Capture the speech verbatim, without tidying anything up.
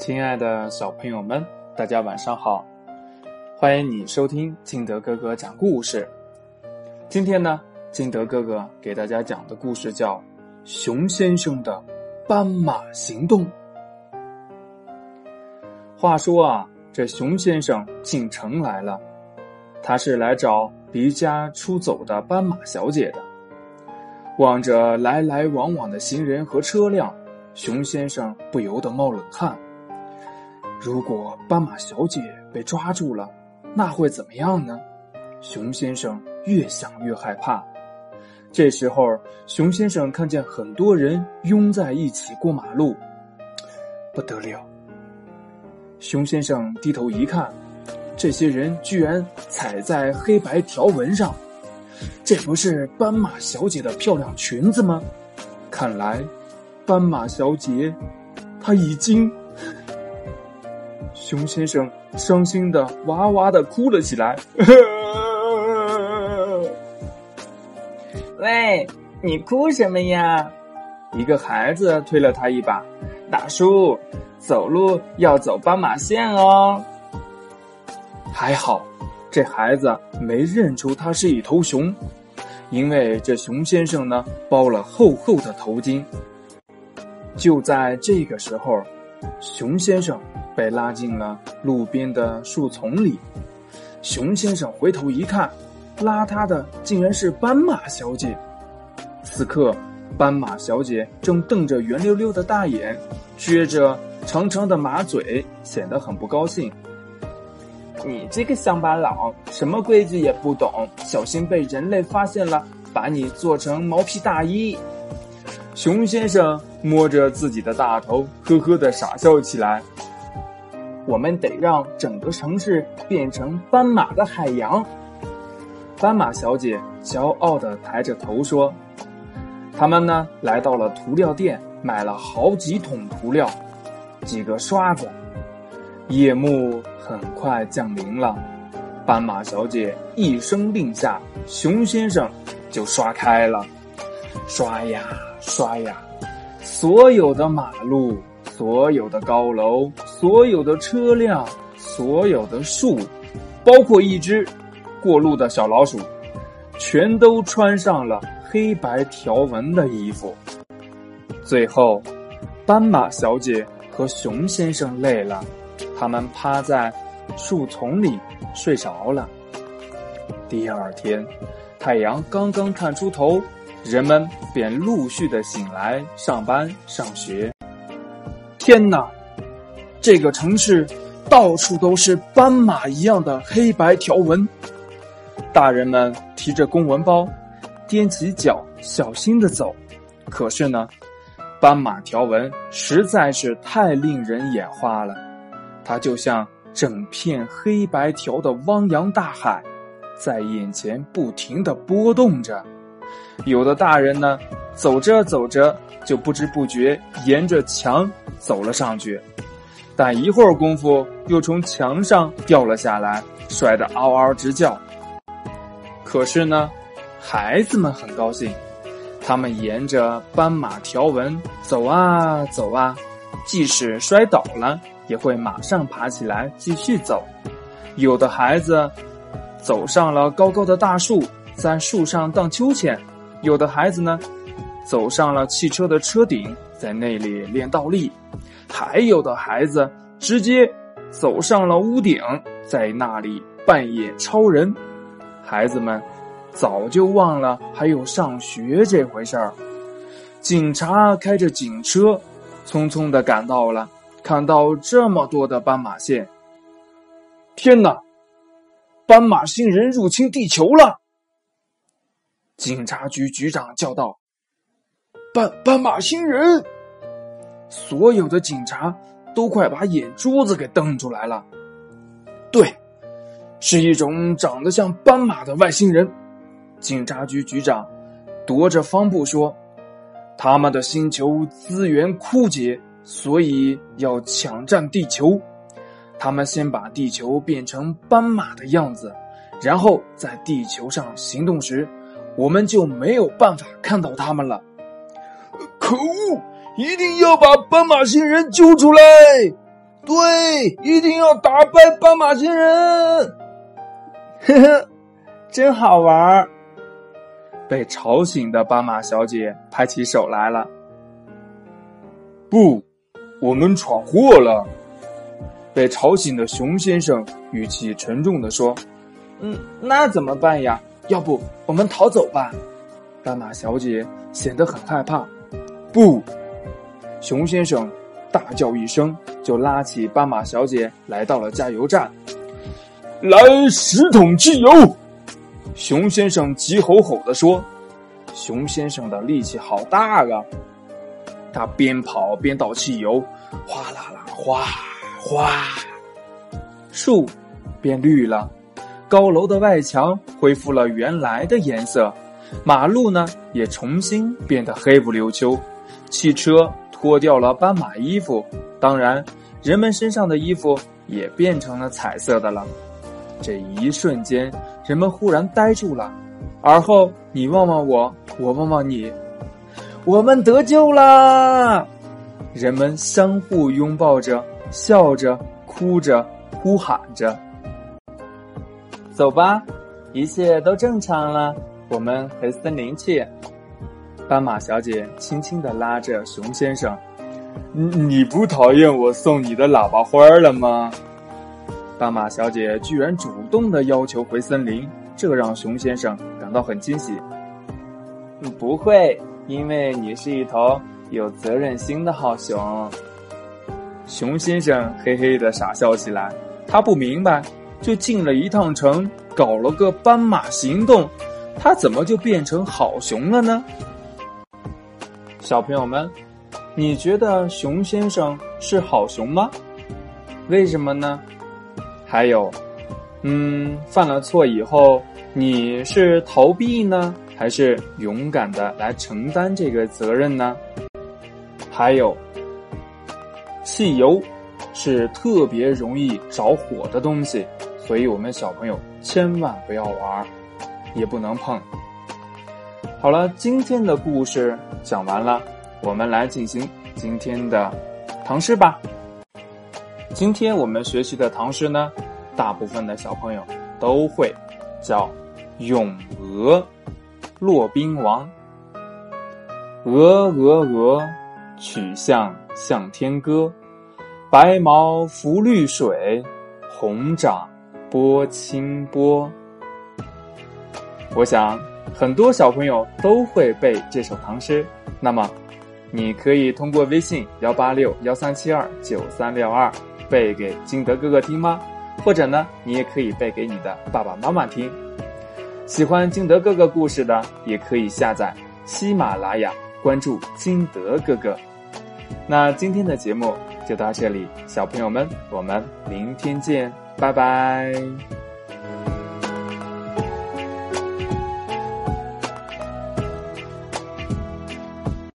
亲爱的小朋友们，大家晚上好，欢迎你收听金德哥哥讲故事。今天呢，金德哥哥给大家讲的故事叫《熊先生的斑马行动》。话说啊，这熊先生进城来了，他是来找离家出走的斑马小姐的。望着来来往往的行人和车辆，熊先生不由得冒冷汗。如果斑马小姐被抓住了，那会怎么样呢？熊先生越想越害怕。这时候，熊先生看见很多人拥在一起过马路，不得了！熊先生低头一看，这些人居然踩在黑白条纹上，这不是斑马小姐的漂亮裙子吗？看来斑马小姐她已经……熊先生伤心的哇哇的哭了起来。喂，你哭什么呀？一个孩子推了他一把，大叔，走路要走斑马线哦。还好这孩子没认出他是一头熊，因为这熊先生呢包了厚厚的头巾。就在这个时候，熊先生被拉进了路边的树丛里。熊先生回头一看，拉他的竟然是斑马小姐。此刻斑马小姐正瞪着圆溜溜的大眼，撅着长长的马嘴，显得很不高兴。你这个乡巴佬，什么规矩也不懂，小心被人类发现了，把你做成毛皮大衣。熊先生摸着自己的大头，呵呵地傻笑起来。我们得让整个城市变成斑马的海洋。斑马小姐骄傲地抬着头说。他们呢，来到了涂料店，买了好几桶涂料，几个刷子。夜幕很快降临了，斑马小姐一声令下，熊先生就刷开了。刷呀刷呀，所有的马路，所有的高楼，所有的车辆，所有的树，包括一只过路的小老鼠，全都穿上了黑白条纹的衣服。最后，斑马小姐和熊先生累了，他们趴在树丛里睡着了。第二天，太阳刚刚探出头，人们便陆续的醒来，上班上学。天哪，这个城市到处都是斑马一样的黑白条纹。大人们提着公文包，踮起脚小心的走。可是呢，斑马条纹实在是太令人眼花了，它就像整片黑白条的汪洋大海，在眼前不停地波动着。有的大人呢，走着走着就不知不觉沿着墙走了上去，但一会儿功夫又从墙上掉了下来，摔得嗷嗷直叫。可是呢，孩子们很高兴，他们沿着斑马条纹走啊走啊，即使摔倒了也会马上爬起来继续走。有的孩子走上了高高的大树，在树上荡秋千；有的孩子呢，走上了汽车的车顶，在那里练倒立；还有的孩子直接走上了屋顶，在那里扮演超人。孩子们早就忘了还有上学这回事儿。警察开着警车匆匆地赶到了，看到这么多的斑马线，天哪，斑马星人入侵地球了！警察局局长叫道：斑斑马星人！所有的警察都快把眼珠子给瞪出来了。对，是一种长得像斑马的外星人。警察局局长踱着方步说：他们的星球资源枯竭，所以要抢占地球。他们先把地球变成斑马的样子，然后在地球上行动时，我们就没有办法看到他们了。可恶，一定要把斑马星人揪出来！对，一定要打败斑马星人！呵呵，真好玩。被吵醒的斑马小姐拍起手来了。不，我们闯祸了。被吵醒的熊先生语气沉重地说：“嗯，那怎么办呀？要不我们逃走吧？”斑马小姐显得很害怕。不，熊先生大叫一声，就拉起斑马小姐来到了加油站。来十桶汽油！熊先生急吼吼地说。熊先生的力气好大啊！他边跑边倒汽油，哗啦啦，哗哗。树变绿了，高楼的外墙恢复了原来的颜色，马路呢也重新变得黑不溜秋。汽车脱掉了斑马衣服，当然人们身上的衣服也变成了彩色的了。这一瞬间，人们忽然呆住了，而后你望望我，我望望你，我们得救啦！人们相互拥抱着，笑着，哭着，呼喊着。走吧，一切都正常了，我们回森林去。斑马小姐轻轻地拉着熊先生。你不讨厌我送你的喇叭花了吗？斑马小姐居然主动地要求回森林，这让熊先生感到很惊喜。不会，因为你是一头有责任心的好熊。熊先生嘿嘿地傻笑起来，他不明白，就进了一趟城，搞了个斑马行动，他怎么就变成好熊了呢？小朋友们，你觉得熊先生是好熊吗？为什么呢？还有，嗯，犯了错以后，你是逃避呢，还是勇敢的来承担这个责任呢？还有，汽油是特别容易着火的东西，所以我们小朋友千万不要玩，也不能碰。好了，今天的故事讲完了，我们来进行今天的唐诗吧。今天我们学习的唐诗呢，大部分的小朋友都会，叫《咏鹅·骆宾王》。鹅鹅鹅，曲项向天歌，白毛浮绿水，红掌拨清波。我想很多小朋友都会背这首唐诗，那么你可以通过微信一八六一三七二九三六二背给金德哥哥听吗？或者呢，你也可以背给你的爸爸妈妈听。喜欢金德哥哥故事的，也可以下载喜马拉雅，关注金德哥哥。那今天的节目就到这里，小朋友们，我们明天见，拜拜。